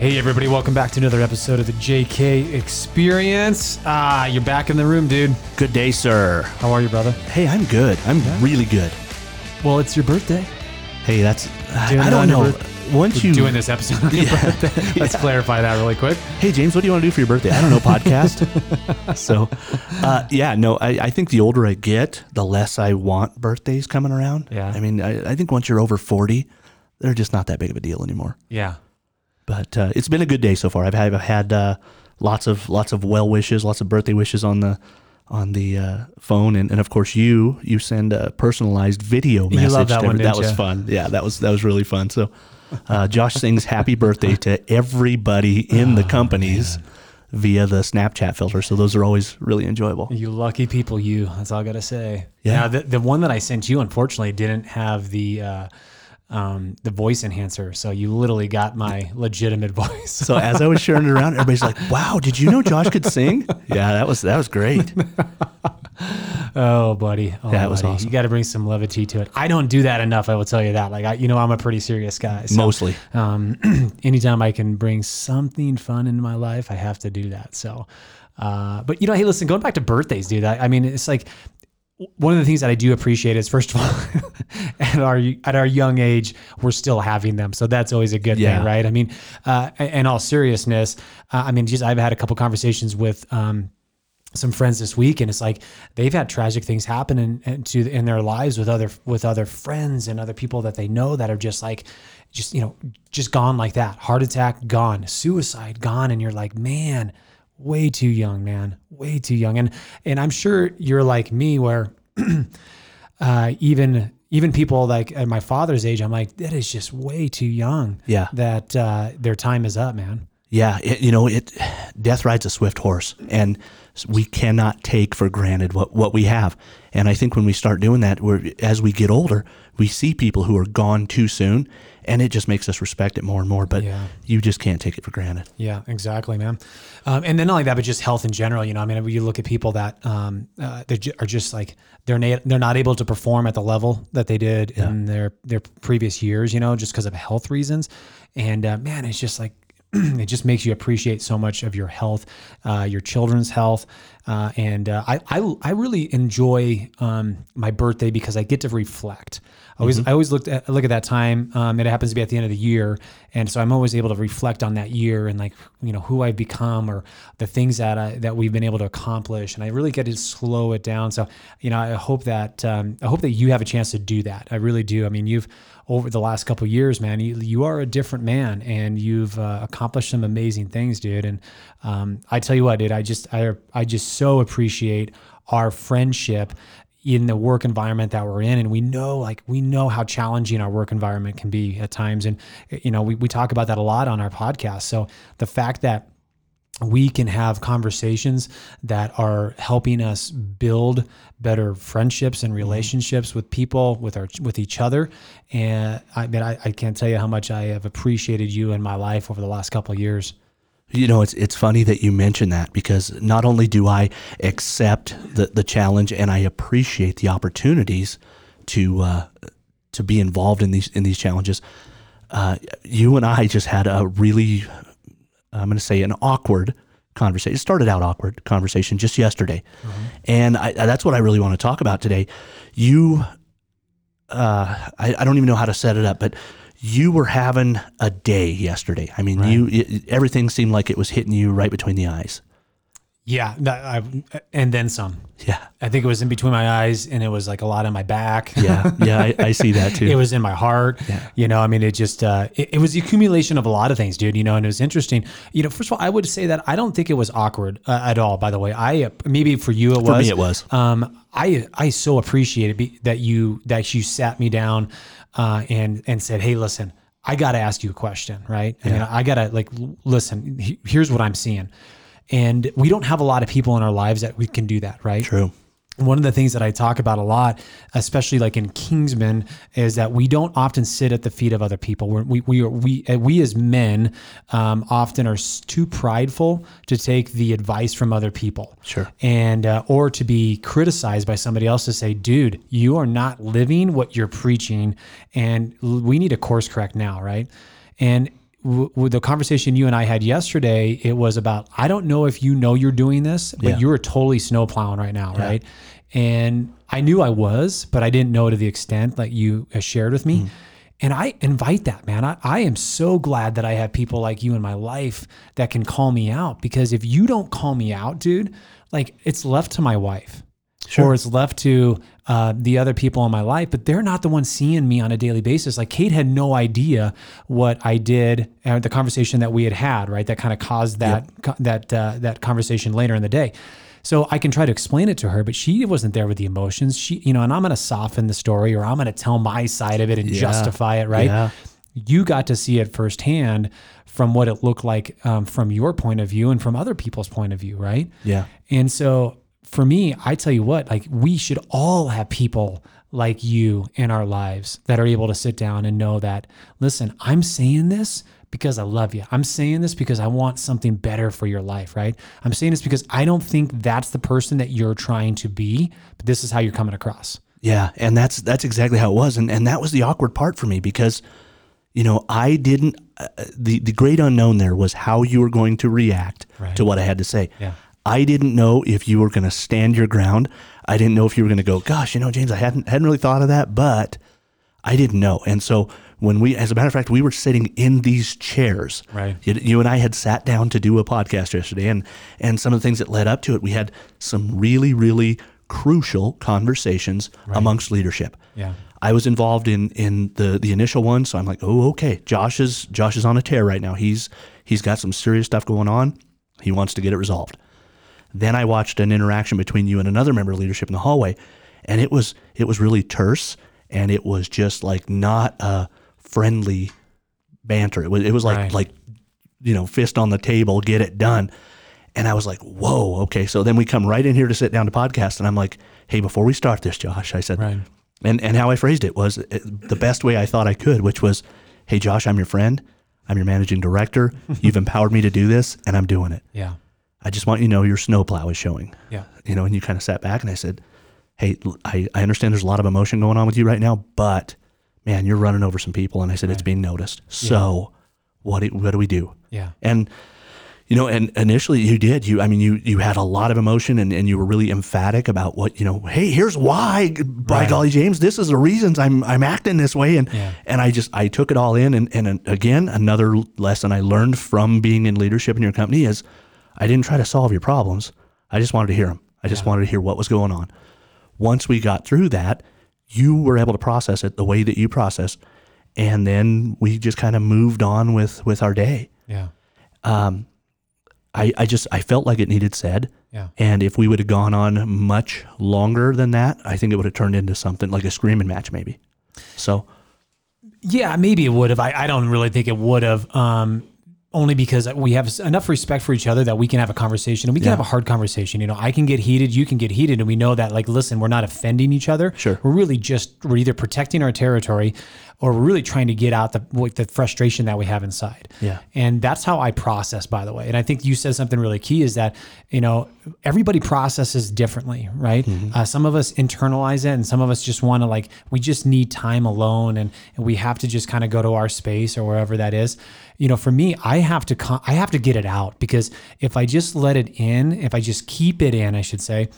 Hey everybody, welcome back to another episode of the JK Experience. You're back in the room, dude. Good day, sir. How are you, brother? Hey, I'm good. I'm really good. Well, it's your birthday. Hey, that's... I don't know. Once you're doing this episode on your birthday. Let's clarify that really quick. Hey, James, what do you want to do for your birthday? I don't know, podcast. So, I think the older I get, the less I want birthdays coming around. Yeah. I mean, I think once you're over 40, they're just not that big of a deal anymore. Yeah. But it's been a good day so far. I've had lots of well wishes, lots of birthday wishes on the phone, and of course you send a personalized video message. You love that one, didn't you? That was fun. Yeah, that was really fun. So Josh sings happy birthday to everybody in the companies via the Snapchat filter. So those are always really enjoyable. You lucky people, you. That's all I gotta say. Yeah. Now, the one that I sent you unfortunately didn't have the voice enhancer, so you literally got my legitimate voice. So as I was sharing it around, everybody's like, "Wow, did you know Josh could sing?" Yeah, that was great. Oh, buddy, that was awesome. You got to bring some levity to it. I don't do that enough. I will tell you that. Like, I'm a pretty serious guy. So, mostly. Anytime I can bring something fun into my life, I have to do that. So, but hey, listen, going back to birthdays, dude. I mean, it's like, one of the things that I do appreciate is, first of all, at our young age, we're still having them. So that's always a good thing, right? I mean, in all seriousness, I've had a couple conversations with some friends this week, and it's like they've had tragic things happen in their lives with other friends and other people that they know that are just like, just gone like that. Heart attack, gone. Suicide, gone. And you're like, man, way too young, man. Way too young. And I'm sure you're like me where even people like at my father's age, I'm like, that is just way too young. Yeah. That their time is up, man. Yeah. Death rides a swift horse, and we cannot take for granted what we have. And I think when we start doing that, as we get older, we see people who are gone too soon, and it just makes us respect it more and more, but you just can't take it for granted. Yeah, exactly, man. And then not like that, but just health in general. When you look at people that they are just like, they're not able to perform at the level that they did in their previous years, just because of health reasons. And man, it's just like, it just makes you appreciate so much of your health, your children's health. And I really enjoy my birthday because I get to reflect. I always look at that time. It happens to be at the end of the year. And so I'm always able to reflect on that year and who I've become or the things that we've been able to accomplish. And I really get to slow it down. So, I hope that you have a chance to do that. I really do. I mean, you've over the last couple of years, man, you are a different man, and you've accomplished some amazing things, dude. And I tell you what, dude, I just so appreciate our friendship in the work environment that we're in. And we know how challenging our work environment can be at times. And, we talk about that a lot on our podcast. So the fact that we can have conversations that are helping us build better friendships and relationships with people, with each other. And I can't tell you how much I have appreciated you in my life over the last couple of years. It's funny that you mention that, because not only do I accept the challenge, and I appreciate the opportunities to be involved in these challenges. You and I just had a really, I'm going to say, an awkward conversation. It started out awkward conversation just yesterday. Mm-hmm. And that's what I really want to talk about today. You, I don't even know how to set it up, but you were having a day yesterday. I mean, right. Everything seemed like it was hitting you right between the eyes. Yeah. And then some. Yeah. I think it was in between my eyes, and it was like a lot on my back. Yeah. Yeah. I see that too. It was in my heart. Yeah. It was the accumulation of a lot of things, dude, and it was interesting. First of all, I would say that I don't think it was awkward at all, by the way. Maybe for you, it was. For me, it was. I so appreciated that you sat me down and said, hey, listen, I got to ask you a question, right? Yeah. I mean, I got to like, listen, here's what I'm seeing. And we don't have a lot of people in our lives that we can do that, right? True. One of the things that I talk about a lot, especially like in Kingsman, is that we don't often sit at the feet of other people. We as men often are too prideful to take the advice from other people, sure, and or to be criticized by somebody else to say, "Dude, you are not living what you're preaching, and we need a course correct now," right? And with the conversation you and I had yesterday, it was about, I don't know if you know you're doing this, but yeah, you're totally snowplowing right now, yeah, right? And I knew I was, but I didn't know to the extent that you shared with me. Mm. And I invite that, man. I am so glad that I have people like you in my life that can call me out, because if you don't call me out, dude, like it's left to my wife, sure, or it's left to the other people in my life, but they're not the ones seeing me on a daily basis. Like Kate had no idea what I did, and the conversation that we had had, right? That kind of caused that, yep, that conversation later in the day. So I can try to explain it to her, but she wasn't there with the emotions. She, you know, and I'm going to soften the story, or I'm going to tell my side of it and, yeah, justify it, right? Yeah. You got to see it firsthand from what it looked like from your point of view and from other people's point of view, right? Yeah. And so, for me, I tell you what, like we should all have people like you in our lives that are able to sit down and know that, listen, I'm saying this because I love you. I'm saying this because I want something better for your life, right? I'm saying this because I don't think that's the person that you're trying to be, but this is how you're coming across. Yeah. And that's exactly how it was. And that was the awkward part for me, because, you know, I didn't, the great unknown there was how you were going to react, right, to what I had to say. Yeah. I didn't know if you were going to stand your ground. I didn't know if you were going to go, gosh, you know, James, I hadn't really thought of that, but I didn't know. And so when we, as a matter of fact, we were sitting in these chairs, right? You and I had sat down to do a podcast yesterday, and some of the things that led up to it, we had some really, really crucial conversations, right, amongst leadership. Yeah. I was involved in the initial one. So I'm like, oh, okay. Josh is on a tear right now. He's got some serious stuff going on. He wants to get it resolved. Then I watched an interaction between you and another member of leadership in the hallway, and it was really terse, and it was just like not a friendly banter. It was like, right, like, you know, fist on the table, get it done. And I was like, whoa, okay. So then we come right in here to sit down to podcast, and I'm like, hey, before we start this, Josh, I said, right, and how I phrased it was the best way I thought I could, which was, hey, Josh, I'm your friend, I'm your managing director, you've empowered me to do this, and I'm doing it. Yeah. I just want you to know your snowplow is showing. Yeah. You know, and you kind of sat back, and I said, hey, I understand there's a lot of emotion going on with you right now, but man, you're running over some people. And I said, right, it's being noticed. Yeah. So what do we do? Yeah. And, you know, and initially you did, you had a lot of emotion, and you were really emphatic about what, you know, hey, here's why, by right, golly, James, this is the reasons I'm acting this way. And, yeah, and I took it all in. And again, another lesson I learned from being in leadership in your company is, I didn't try to solve your problems. I just wanted to hear them. I just, yeah, wanted to hear what was going on. Once we got through that, you were able to process it the way that you process. And then we just kind of moved on with our day. Yeah. I felt like it needed said. Yeah. And if we would have gone on much longer than that, I think it would have turned into something like a screaming match maybe. So. Yeah, maybe it would have. I don't really think it would have. Only because we have enough respect for each other that we can have a conversation, and we can, yeah, have a hard conversation. You know, I can get heated, you can get heated. And we know that, like, listen, we're not offending each other. Sure. We're really just, we're either protecting our territory, or we're really trying to get out the frustration that we have inside. Yeah. And that's how I process, by the way. And I think you said something really key is that, you know, everybody processes differently, right? Mm-hmm. Some of us internalize it, and some of us just want to, like, we just need time alone, and we have to just kind of go to our space or wherever that is. You know, for me, I have to get it out, because if I just let it in, if I just keep it in, I should say,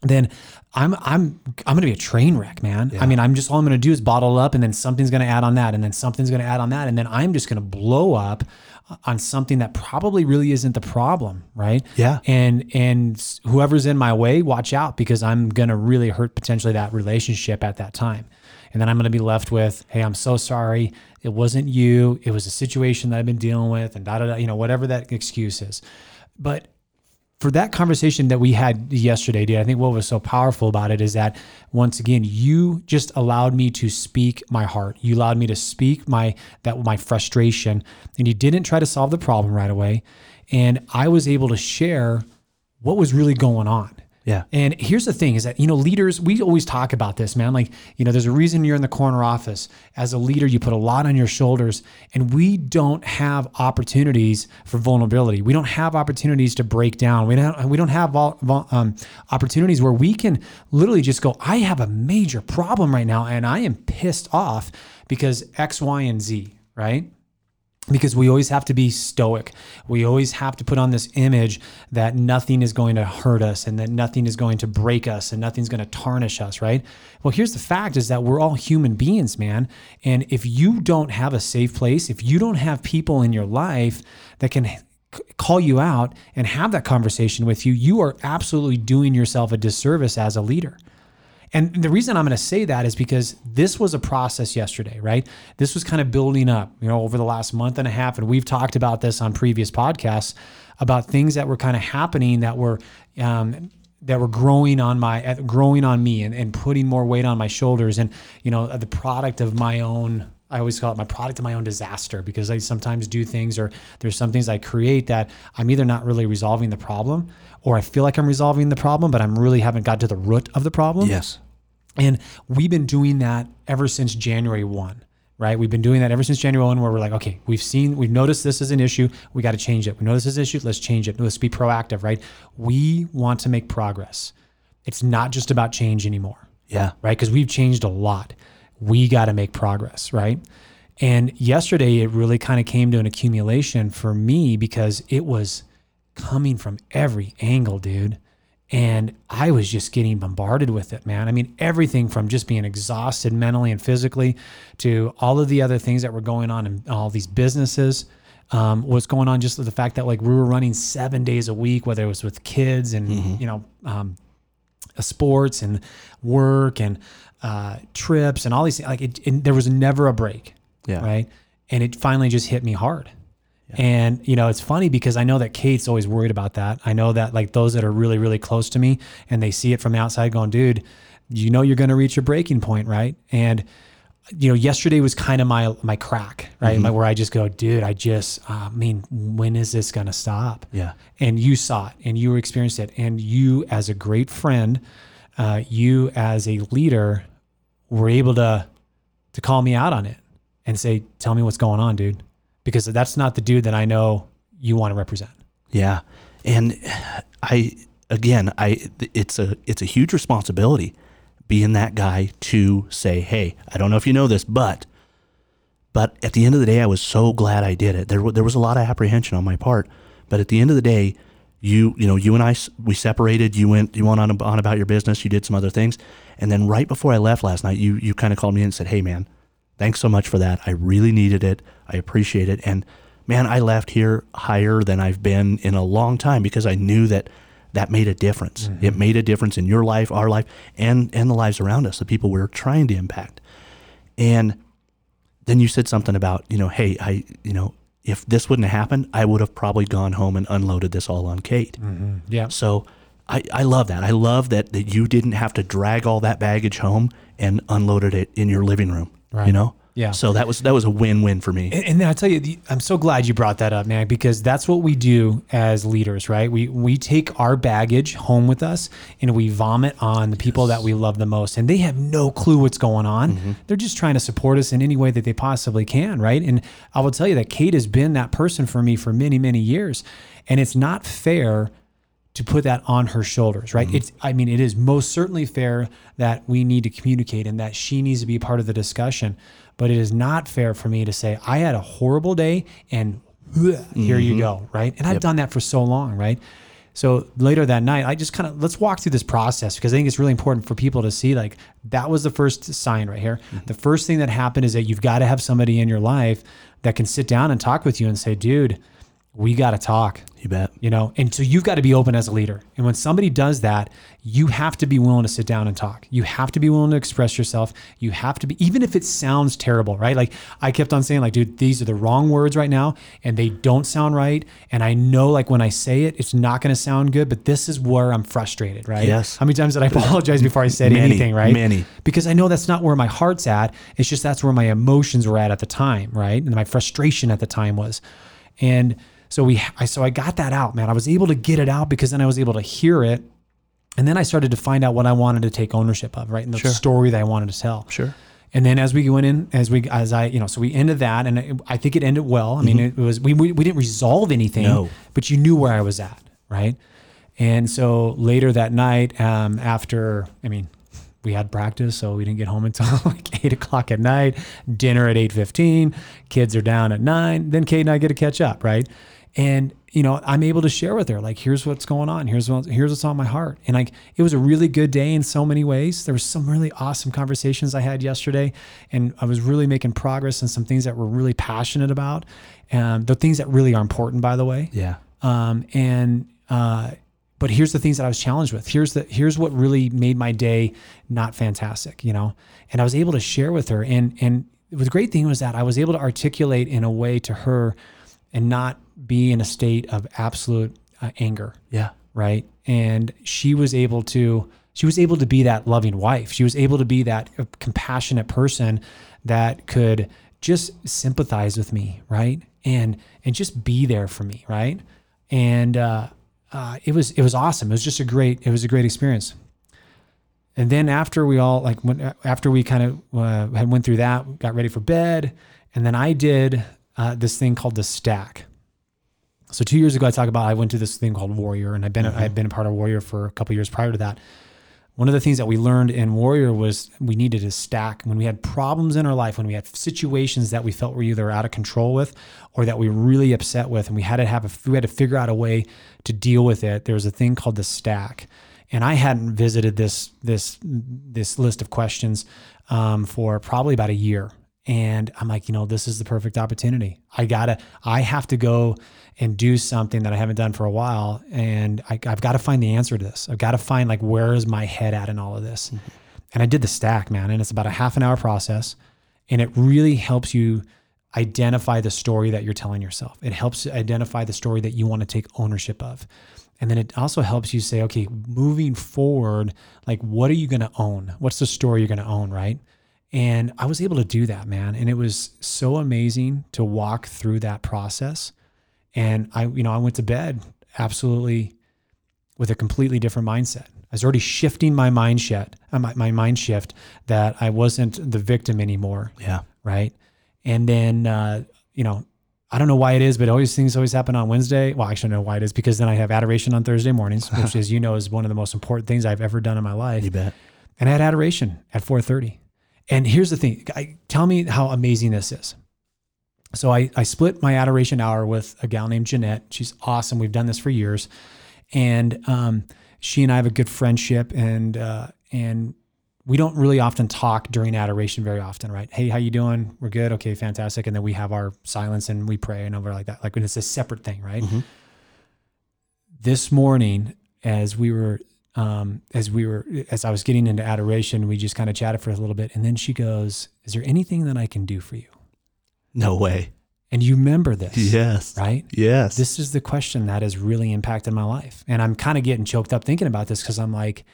then I'm going to be a train wreck, man. Yeah. I mean, I'm just, all I'm going to do is bottle up, and then something's going to add on that, and then something's going to add on that. And then I'm just going to blow up on something that probably really isn't the problem. Right. Yeah. And whoever's in my way, watch out, because I'm going to really hurt potentially that relationship at that time. And then I'm going to be left with, hey, I'm so sorry, it wasn't you, it was a situation that I've been dealing with, and da da da, you know, whatever that excuse is. But for that conversation that we had yesterday, dude, I think what was so powerful about it is that, once again, you just allowed me to speak my heart. You allowed me to speak my frustration, and you didn't try to solve the problem right away. And I was able to share what was really going on. Yeah. And here's the thing is that, you know, leaders, we always talk about this, man. Like, you know, there's a reason you're in the corner office. As a leader, you put a lot on your shoulders, and we don't have opportunities for vulnerability. We don't have opportunities to break down. We don't have opportunities where we can literally just go, I have a major problem right now, and I am pissed off because X, Y, and Z, right? Because we always have to be stoic. We always have to put on this image that nothing is going to hurt us, and that nothing is going to break us, and nothing's going to tarnish us, right? Well, here's the fact is that we're all human beings, man. And if you don't have a safe place, if you don't have people in your life that can call you out and have that conversation with you, you are absolutely doing yourself a disservice as a leader. And the reason I'm going to say that is because this was a process yesterday, right? This was kind of building up, you know, over the last month and a half. And we've talked about this on previous podcasts about things that were kind of happening that were growing on me and putting more weight on my shoulders. And, you know, the product of my own, I always call it my product of my own disaster, because I sometimes do things, or there's some things I create that I'm either not really resolving the problem, or I feel like I'm resolving the problem, but I'm really haven't got to the root of the problem. Yes. And we've been doing that ever since January 1, right? We've been doing that ever since January 1, where we're like, okay, we've noticed this is an issue. We got to change it. We know this is an issue. Let's change it. Let's be proactive, right? We want to make progress. It's not just about change anymore. Yeah. Right? Because we've changed a lot. We got to make progress, right? And yesterday, it really kind of came to an accumulation for me, because it was coming from every angle, dude. And I was just getting bombarded with it, man. I mean, everything from just being exhausted mentally and physically to all of the other things that were going on in all these businesses. What's going on, just the fact that, like, we were running 7 days a week, whether it was with kids and, you know, sports and work and trips and all these things. Like, there was never a break. Yeah. Right. And it finally just hit me hard. And, you know, it's funny because I know that Kate's always worried about that. I know that, like, those that are really, really close to me and they see it from the outside going, dude, you know, you're going to reach your breaking point. Right. And, you know, yesterday was kind of my crack, right? Mm-hmm. Where I just go, dude, when is this going to stop? Yeah. And you saw it and you experienced it. And you, as a great friend, you as a leader, were able to call me out on it and say, tell me what's going on, dude. Because that's not the dude that I know you want to represent. Yeah. And it's a huge responsibility being that guy to say, hey, I don't know if you know this, but at the end of the day, I was so glad I did it. There was a lot of apprehension on my part, but at the end of the day, you and I, we separated, you went on about your business, you did some other things. And then right before I left last night, you kind of called me in and said, hey man, thanks so much for that. I really needed it. I appreciate it. And man, I left here higher than I've been in a long time, because I knew that made a difference. Mm-hmm. It made a difference in your life, our life, and the lives around us, the people we're trying to impact. And then you said something about, you know, hey, if this wouldn't have happened, I would have probably gone home and unloaded this all on Kate. Mm-hmm. Yeah. So I love that. I love that you didn't have to drag all that baggage home and unloaded it in your living room. Right. You know? Yeah. So that was a win-win for me. And I'll tell you, I'm so glad you brought that up, man, because that's what we do as leaders, right? We take our baggage home with us and we vomit on the people that we love the most, and they have no clue what's going on. Mm-hmm. They're just trying to support us in any way that they possibly can, right? And I will tell you that Kate has been that person for me for many, many years, and it's not fair to put that on her shoulders, right? Mm-hmm. It is most certainly fair that we need to communicate and that she needs to be a part of the discussion. But it is not fair for me to say, I had a horrible day and here you go, right? And I've done that for so long, right? So later that night, I just kind of, let's walk through this process, because I think it's really important for people to see, like, that was the first sign right here. Mm-hmm. The first thing that happened is that you've got to have somebody in your life that can sit down and talk with you and say, dude, we got to talk. You bet. you know? And so you've got to be open as a leader. And when somebody does that, you have to be willing to sit down and talk. You have to be willing to express yourself. You have to be, even if it sounds terrible, right? Like I kept on saying, like, dude, these are the wrong words right now and they don't sound right. And I know, like, when I say it, it's not going to sound good, but this is where I'm frustrated, right? Yes. How many times did I apologize before I said anything, right? Many. Because I know that's not where my heart's at. It's just, that's where my emotions were at the time, right? And my frustration at the time was. And so I got that out, man. I was able to get it out because then I was able to hear it. And then I started to find out what I wanted to take ownership of, right? And the sure. story that I wanted to tell. Sure. And then as we went in, so we ended that, and I think it ended well. I mean, mm-hmm. it was, we didn't resolve anything, no. but you knew where I was at, right? And so later that night, we had practice, so we didn't get home until like 8 o'clock at night, dinner at 8:15, kids are down at 9, then Kate and I get to catch up, right? And, you know, I'm able to share with her, like, here's what's going on. Here's what's on my heart. And like, it was a really good day in so many ways. There was some really awesome conversations I had yesterday, and I was really making progress in some things that we're really passionate about. The things that really are important, by the way. Yeah. But here's the things that I was challenged with. Here's what really made my day not fantastic, you know? And I was able to share with her. And the great thing was that I was able to articulate in a way to her and not be in a state of absolute anger. Yeah. Right. And she was able to be that loving wife. She was able to be that compassionate person that could just sympathize with me. Right. And just be there for me. Right. And, it was awesome. It was a great experience. And then after we all went through that, got ready for bed. And then I did this thing called the stack. So 2 years ago, I went to this thing called Warrior, and I had been a part of Warrior for a couple of years prior to that. One of the things that we learned in Warrior was we needed to stack. When we had problems in our life, when we had situations that we felt were either out of control with or that we were really upset with, and we had to figure out a way to deal with it, there was a thing called the stack. And I hadn't visited this list of questions for probably about a year. And I'm like, you know, this is the perfect opportunity. I have to go and do something that I haven't done for a while. And I've got to find the answer to this. I've got to find, like, where is my head at in all of this? Mm-hmm. And I did the stack, man. And it's about a half an hour process. And it really helps you identify the story that you're telling yourself. It helps identify the story that you want to take ownership of. And then it also helps you say, okay, moving forward, like, what are you going to own? What's the story you're going to own, right? And I was able to do that, man. And it was so amazing to walk through that process. And I went to bed absolutely with a completely different mindset. I was already shifting my mindset, my mind shift, that I wasn't the victim anymore. Yeah. Right. And then, I don't know why it is, but things always happen on Wednesday. Well, actually, I know why it is, because then I have adoration on Thursday mornings, which, as you know, is one of the most important things I've ever done in my life. You bet. And I had adoration at 4:30. And here's the thing. Tell me how amazing this is. So I split my adoration hour with a gal named Jeanette. She's awesome. We've done this for years. And she and I have a good friendship, and we don't really often talk during adoration very often, right? Hey, how you doing? We're good. Okay, fantastic. And then we have our silence and we pray and over like that. Like, when it's a separate thing, right? Mm-hmm. This morning, as I was getting into adoration, we just kind of chatted for a little bit. And then she goes, "Is there anything that I can do for you?" No way. And you remember this. Yes. Right? Yes. This is the question that has really impacted my life. And I'm kind of getting choked up thinking about this, because I'm like,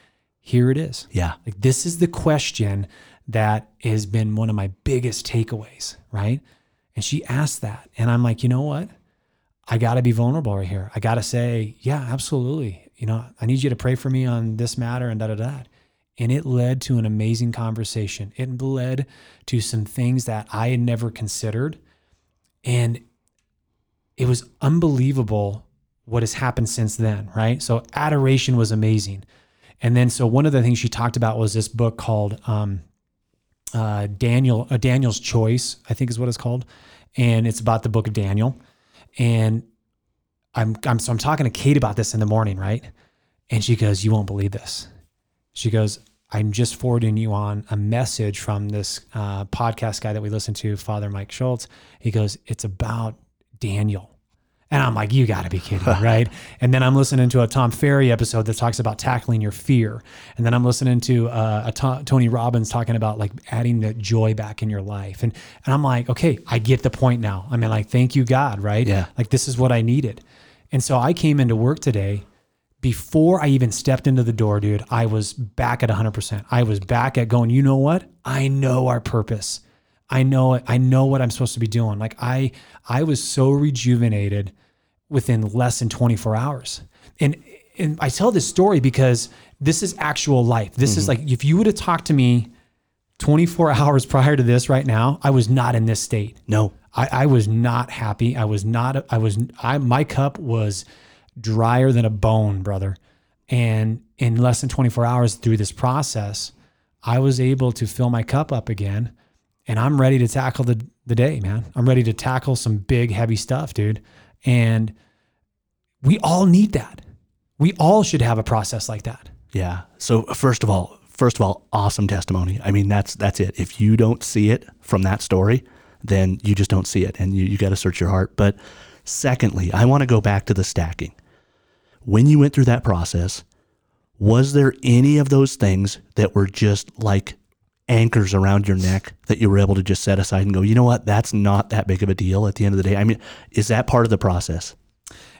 here it is. Yeah. Like, this is the question that has been one of my biggest takeaways. Right. And she asked that. And I'm like, you know what? I got to be vulnerable right here. I got to say, yeah, absolutely. You know, I need you to pray for me on this matter and da, da, da. And it led to an amazing conversation. It led to some things that I had never considered. And it was unbelievable what has happened since then, right? So adoration was amazing. And then, so one of the things she talked about was this book called Daniel's Choice, I think is what it's called. And it's about the book of Daniel. And I'm talking to Kate about this in the morning, right? And she goes, "You won't believe this." She goes, "I'm just forwarding you on a message from this podcast guy that we listen to, Father Mike Schultz." He goes, "It's about Daniel." And I'm like, you got to be kidding me, right? And then I'm listening to a Tom Ferry episode that talks about tackling your fear. And then I'm listening to Tony Robbins talking about like adding the joy back in your life. And I'm like, okay, I get the point now. I mean, like, thank you, God, right? Yeah. Like, this is what I needed. And so I came into work today. Before I even stepped into the door, dude, I was back at 100%. I was back at going, you know what? I know our purpose. I know it. I know what I'm supposed to be doing. Like I was so rejuvenated within less than 24 hours. And I tell this story because this is actual life. This is like, if you would have talked to me 24 hours prior to this right now, I was not in this state. No, I was not happy. My cup was drier than a bone, brother. And in less than 24 hours through this process, I was able to fill my cup up again, and I'm ready to tackle the day, man. I'm ready to tackle some big, heavy stuff, dude. And we all need that. We all should have a process like that. Yeah. So first of all, awesome testimony. I mean, that's it. If you don't see it from that story, then you just don't see it, and you got to search your heart. But secondly, I want to go back to the stacking. When you went through that process, was there any of those things that were just like anchors around your neck that you were able to just set aside and go, you know what, that's not that big of a deal at the end of the day? I mean, is that part of the process?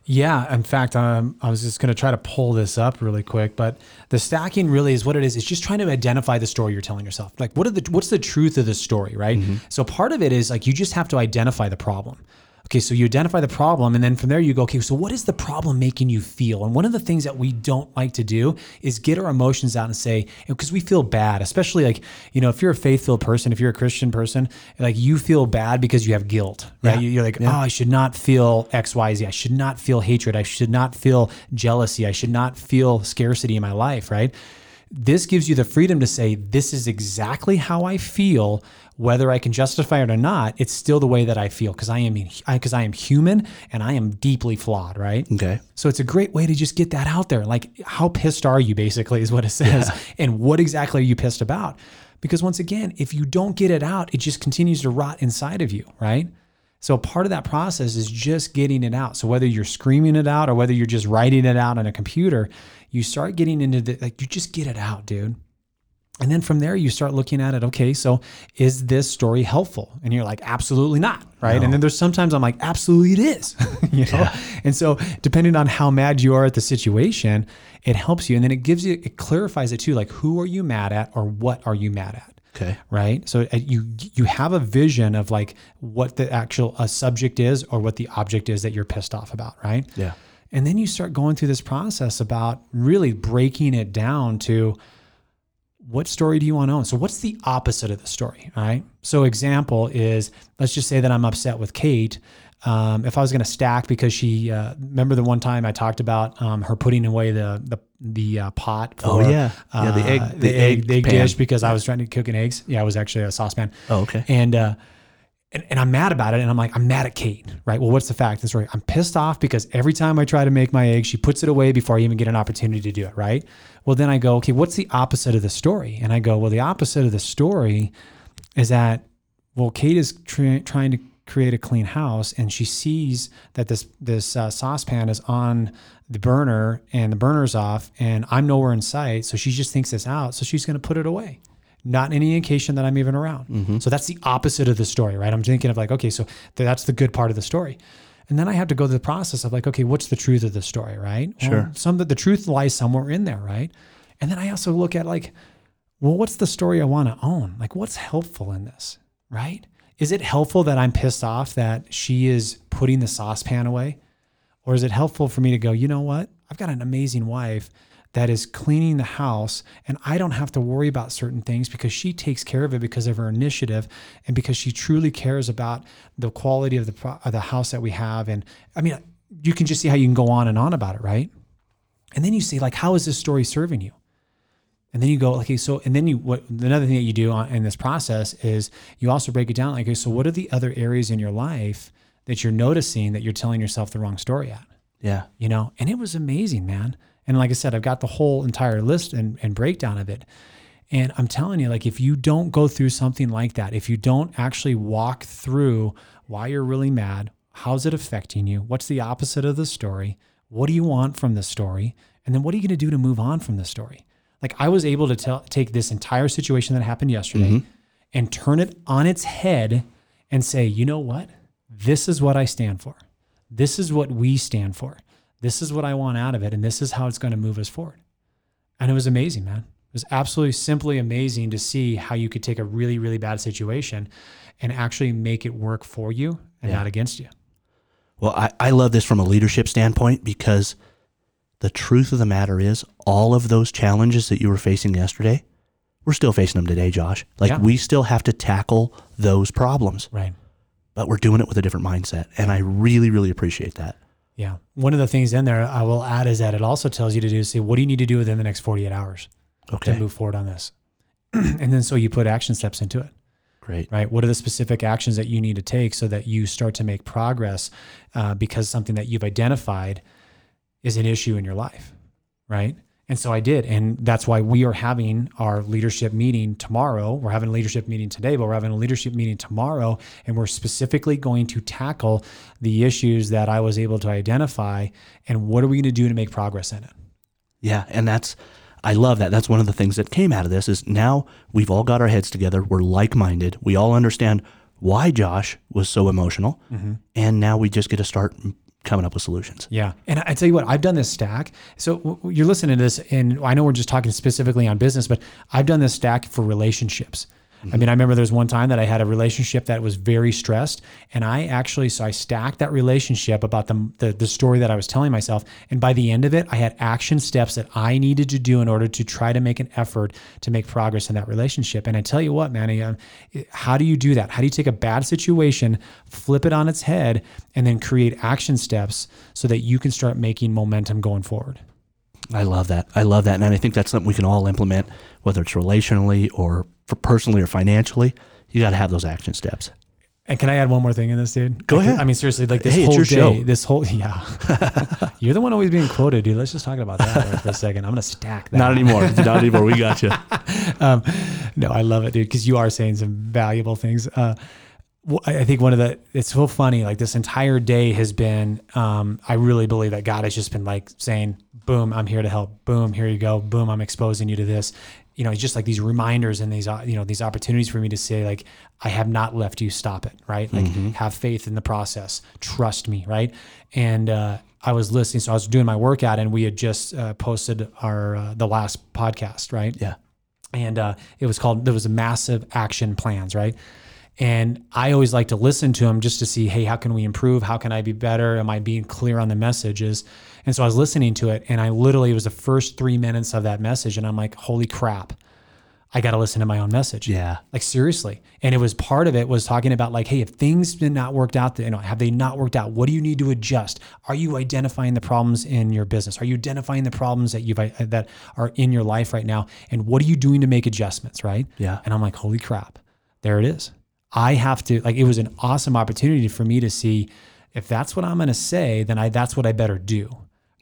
Yeah. In fact, I was just going to try to pull this up really quick, but the stacking really is what it is. It's just trying to identify the story you're telling yourself. Like, what's the truth of the story, right? Mm-hmm. So part of it is like, you just have to identify the problem. Okay, so you identify the problem, and then from there you go, okay, so what is the problem making you feel? And one of the things that we don't like to do is get our emotions out and say, because we feel bad, especially like, you know, if you're a faithful person, if you're a Christian person, like you feel bad because you have guilt, right? Yeah. You're like, yeah. Oh, I should not feel X, Y, Z. I should not feel hatred. I should not feel jealousy. I should not feel scarcity in my life, right? This gives you the freedom to say, this is exactly how I feel. Whether I can justify it or not, it's still the way that I feel because I am human and I am deeply flawed, right? Okay. So it's a great way to just get that out there. Like, how pissed are you, basically, is what it says. Yeah. And what exactly are you pissed about? Because once again, if you don't get it out, it just continues to rot inside of you, right? So part of that process is just getting it out. So whether you're screaming it out or whether you're just writing it out on a computer, you start getting into the, like, you just get it out, dude. And then from there, you start looking at it. Okay, so is this story helpful? And you're like, absolutely not, right? No. And then there's sometimes I'm like, absolutely it is, you know? Yeah. And so depending on how mad you are at the situation, it helps you. And then it gives you, it clarifies it too, like, who are you mad at or what are you mad at? Okay. Right? So you have a vision of like what the actual subject is or what the object is that you're pissed off about, right? Yeah. And then you start going through this process about really breaking it down to, what story do you want to own? So what's the opposite of the story, all right? So example is, let's just say that I'm upset with Kate. If I was going to stack because she, remember the one time I talked about her putting away the pot for the egg dish because I was trying to cook an eggs. Yeah, it was actually a saucepan. Oh, okay. And I'm mad about it. And I'm like, I'm mad at Kate, right? Well, what's the fact of the story? I'm pissed off because every time I try to make my egg, she puts it away before I even get an opportunity to do it, right? Well, then I go, okay, what's the opposite of the story? And I go, well, the opposite of the story is that, well, Kate is trying to create a clean house, and she sees that this saucepan is on the burner and the burner's off and I'm nowhere in sight. So she just thinks this out. So she's going to put it away. Not any indication that I'm even around. Mm-hmm. So that's the opposite of the story, right? I'm thinking of like, okay, so that's the good part of the story. And then I have to go through the process of like, okay, what's the truth of the story, right? Sure. Well, the truth lies somewhere in there, right? And then I also look at like, well, what's the story I want to own? Like, what's helpful in this, right? Is it helpful that I'm pissed off that she is putting the saucepan away? Or is it helpful for me to go, you know what? I've got an amazing wife that is cleaning the house, and I don't have to worry about certain things because she takes care of it because of her initiative and because she truly cares about the quality of the house that we have. And I mean, you can just see how you can go on and on about it, right? And then you see like, how is this story serving you? And then you go, okay, so, and then another thing that you do in this process is you also break it down. Like, okay, so what are the other areas in your life that you're noticing that you're telling yourself the wrong story at? Yeah. You know, and it was amazing, man. And like I said, I've got the whole entire list and breakdown of it. And I'm telling you, like, if you don't go through something like that, if you don't actually walk through why you're really mad, How's it affecting you? What's the opposite of the story? What do you want from the story? And then what are you going to do to move on from the story? Like, I was able to take this entire situation that happened yesterday and turn it on its head and say, you know what? This is what I stand for. This is what we stand for. This is what I want out of it. And this is how it's going to move us forward. And it was amazing, man. It was absolutely simply amazing to see how you could take a really, really bad situation and actually make it work for you and not against you. Well, I love this from a leadership standpoint, because the truth of the matter is all of those challenges that you were facing yesterday, we're still facing them today, Josh. Like we still have to tackle those problems. Right. But we're doing it with a different mindset. And I really, really appreciate that. Yeah. One of the things in there I will add is that it also tells you to do, say, what do you need to do within the next 48 hours to move forward on this? And then so you put action steps into it. Great. Right. What are the specific actions that you need to take so that you start to make progress, because something that you've identified is an issue in your life. Right. And so I did. And that's why we are having our leadership meeting tomorrow. We're having a leadership meeting today, but we're having a leadership meeting tomorrow. And we're specifically going to tackle the issues that I was able to identify. And what are we going to do to make progress in it? Yeah. And that's, I love that. That's one of the things that came out of this is now we've all got our heads together. We're like-minded. We all understand why Josh was so emotional. And now we just get to start coming up with solutions. Yeah. And I tell you what, I've done this stack. So you're listening to this, and I know we're just talking specifically on business, but I've done this stack for relationships. I mean, I remember there was one time that I had a relationship that was very stressed, and I stacked that relationship about the story that I was telling myself. And by the end of it, I had action steps that I needed to do in order to try to make an effort to make progress in that relationship. And I tell you what, man, how do you do that? How do you take a bad situation, flip it on its head, and then create action steps so that you can start making momentum going forward? I love that. I love that. And I think that's something we can all implement, whether it's relationally or personally or financially. You got to have those action steps. And can I add one more thing in this, dude? Go ahead. I mean, seriously, like this whole day, You're the one always being quoted, dude. Let's just talk about that for a second. I'm going to stack that. Not anymore. Not anymore. We got you. No, I love it, dude, because you are saying some valuable things. I think it's so funny, like this entire day has been, I really believe that God has just been like saying, boom, I'm here to help. Boom, here you go. Boom, I'm exposing you to this. You know, it's just like these reminders and these, you know, these opportunities for me to say, like, I have not left you, stop it. Right. Like have faith in the process, trust me. Right. And, I was listening. So I was doing my workout, and we had just posted the last podcast. Right. Yeah. And, it was called, there was a Massive Action Plans. Right. And I always like to listen to them just to see, hey, how can we improve? How can I be better? Am I being clear on the messages? And so I was listening to it, and it was the first 3 minutes of that message. And I'm like, holy crap, I got to listen to my own message. Yeah. Like seriously. And part of it was talking about like, hey, if things did not worked out, have they not worked out? What do you need to adjust? Are you identifying the problems in your business? Are you identifying the problems that are in your life right now? And what are you doing to make adjustments? Right. Yeah. And I'm like, holy crap, there it is. I have to, like, it was an awesome opportunity for me to see if that's what I'm going to say, then that's what I better do.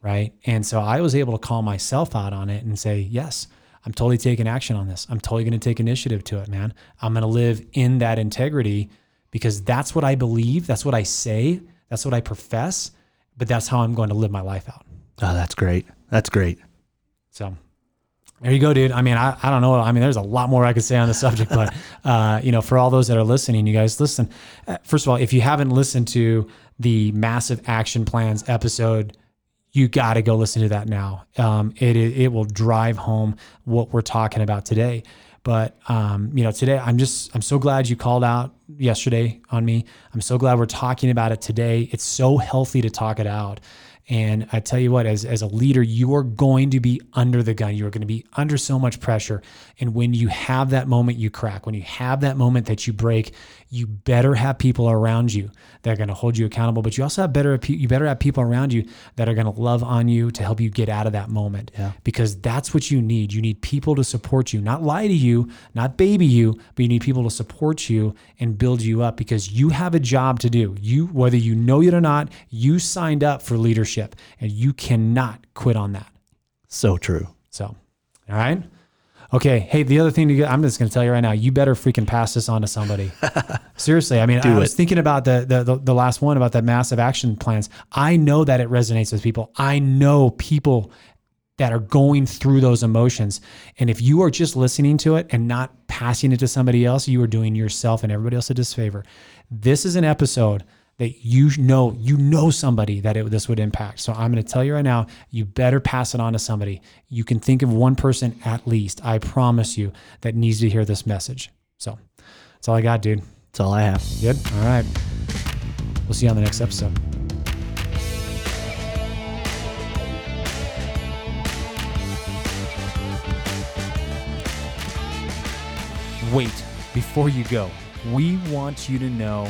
Right. And so I was able to call myself out on it and say, yes, I'm totally taking action on this. I'm totally going to take initiative to it, man. I'm going to live in that integrity because that's what I believe. That's what I say. That's what I profess, but that's how I'm going to live my life out. Oh, that's great. That's great. So there you go, dude. I mean, I don't know. I mean, there's a lot more I could say on the subject, but, you know, for all those that are listening, you guys listen. First of all, if you haven't listened to the Massive Action Plans episode, you got to go listen to that now. It will drive home what we're talking about today. But, you know, today I'm so glad you called out yesterday on me. I'm so glad we're talking about it today. It's so healthy to talk it out. And I tell you what, as a leader, you are going to be under the gun. You are going to be under so much pressure. And when you have that moment, you crack. When you have that moment that you break, you better have people around you that are going to hold you accountable. But you also you better have people around you that are going to love on you to help you get out of that moment. Yeah. Because that's what you need. You need people to support you, not lie to you, not baby you, but you need people to support you and build you up because you have a job to do. You, whether you know it or not, you signed up for leadership. And you cannot quit on that. So true. So, all right. okay, hey, the other thing to get, I'm just going to tell you right now, you better freaking pass this on to somebody. Seriously. I mean, I was thinking about the last one about that massive action plans. I know that it resonates with people. I know people that are going through those emotions. And if you are just listening to it and not passing it to somebody else, you are doing yourself and everybody else a disfavor. This is an episode that you know somebody that this would impact. So I'm going to tell you right now, you better pass it on to somebody. You can think of one person at least, I promise you, that needs to hear this message. So that's all I got, dude. That's all I have. Good? All right. We'll see you on the next episode. Wait, before you go, we want you to know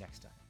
next time.